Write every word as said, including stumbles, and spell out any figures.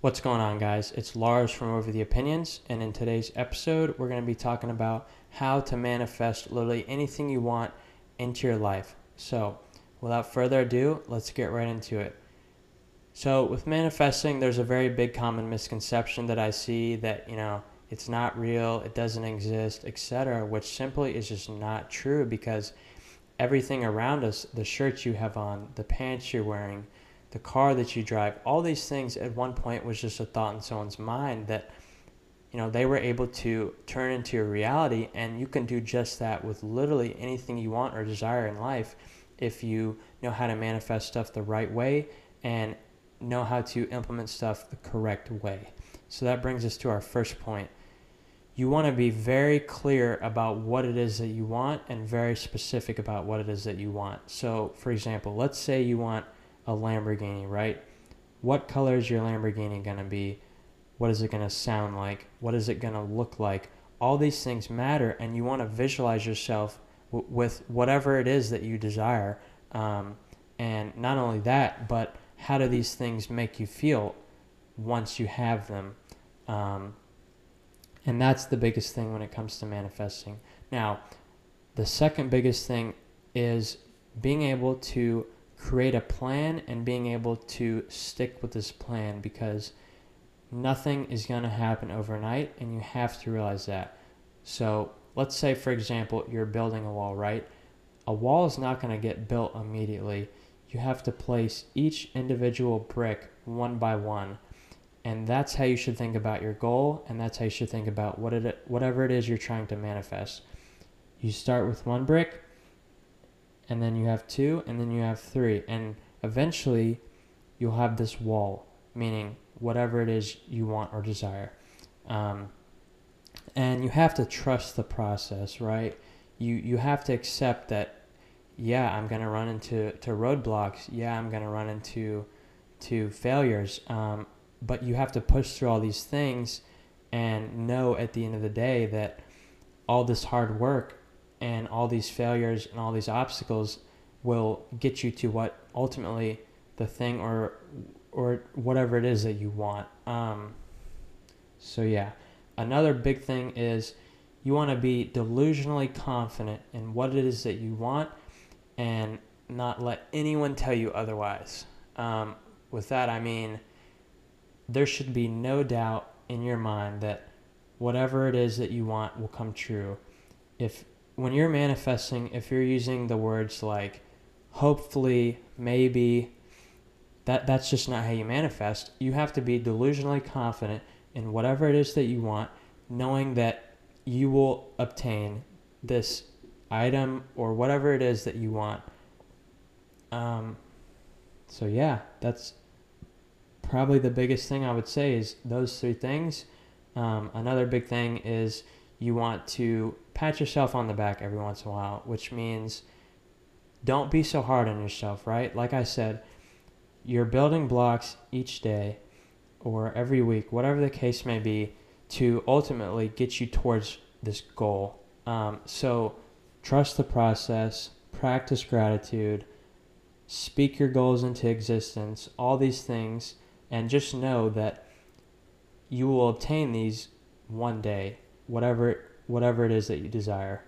What's going on, guys? It's Lars from Over the Opinions, and in today's episode, we're going to be talking about how to manifest literally anything you want into your life. So, without further ado, let's get right into it. So, with manifesting, there's a very big common misconception that I see that, you know, it's not real, it doesn't exist, et cetera, which simply is just not true because everything around us, the shirts you have on, the pants you're wearing, the car that you drive, all these things at one point was just a thought in someone's mind that, you know, they were able to turn into a reality, and you can do just that with literally anything you want or desire in life if you know how to manifest stuff the right way and know how to implement stuff the correct way. So that brings us to our first point. You want to be very clear about what it is that you want and very specific about what it is that you want. So, for example, let's say you want a Lamborghini, right? What color is your Lamborghini going to be? What is it going to sound like? What is it going to look like? All these things matter, and you want to visualize yourself w- with whatever it is that you desire. Um, and not only that, but how do these things make you feel once you have them? Um, and that's the biggest thing when it comes to manifesting. Now, the second biggest thing is being able to create a plan and being able to stick with this plan, because nothing is going to happen overnight, and you have to realize that. So let's say, for example, you're building a wall, right? A wall is not going to get built immediately. You have to place each individual brick one by one, and that's how you should think about your goal, and that's how you should think about what it, whatever it is you're trying to manifest. You start with one brick, and then you have two, and then you have three, and eventually you'll have this wall, meaning whatever it is you want or desire. Um, and you have to trust the process, right? You you have to accept that, yeah, I'm going to run into to roadblocks. Yeah, I'm going to run into to failures. Um, but you have to push through all these things and know at the end of the day that all this hard work and all these failures and all these obstacles will get you to what ultimately the thing or or whatever it is that you want. Um, so yeah, another big thing is you want to be delusionally confident in what it is that you want and not let anyone tell you otherwise. Um, with that, I mean, there should be no doubt in your mind that whatever it is that you want will come true. If When you're manifesting, if you're using the words like hopefully, maybe, that, that's just not how you manifest. You have to be delusionally confident in whatever it is that you want, knowing that you will obtain this item or whatever it is that you want. Um, so yeah, that's probably the biggest thing I would say is those three things. Um, another big thing is you want to pat yourself on the back every once in a while, which means don't be so hard on yourself, right? Like I said, you're building blocks each day or every week, whatever the case may be, to ultimately get you towards this goal. Um, so trust the process, practice gratitude, speak your goals into existence, all these things, and just know that you will obtain these one day, whatever whatever it is that you desire.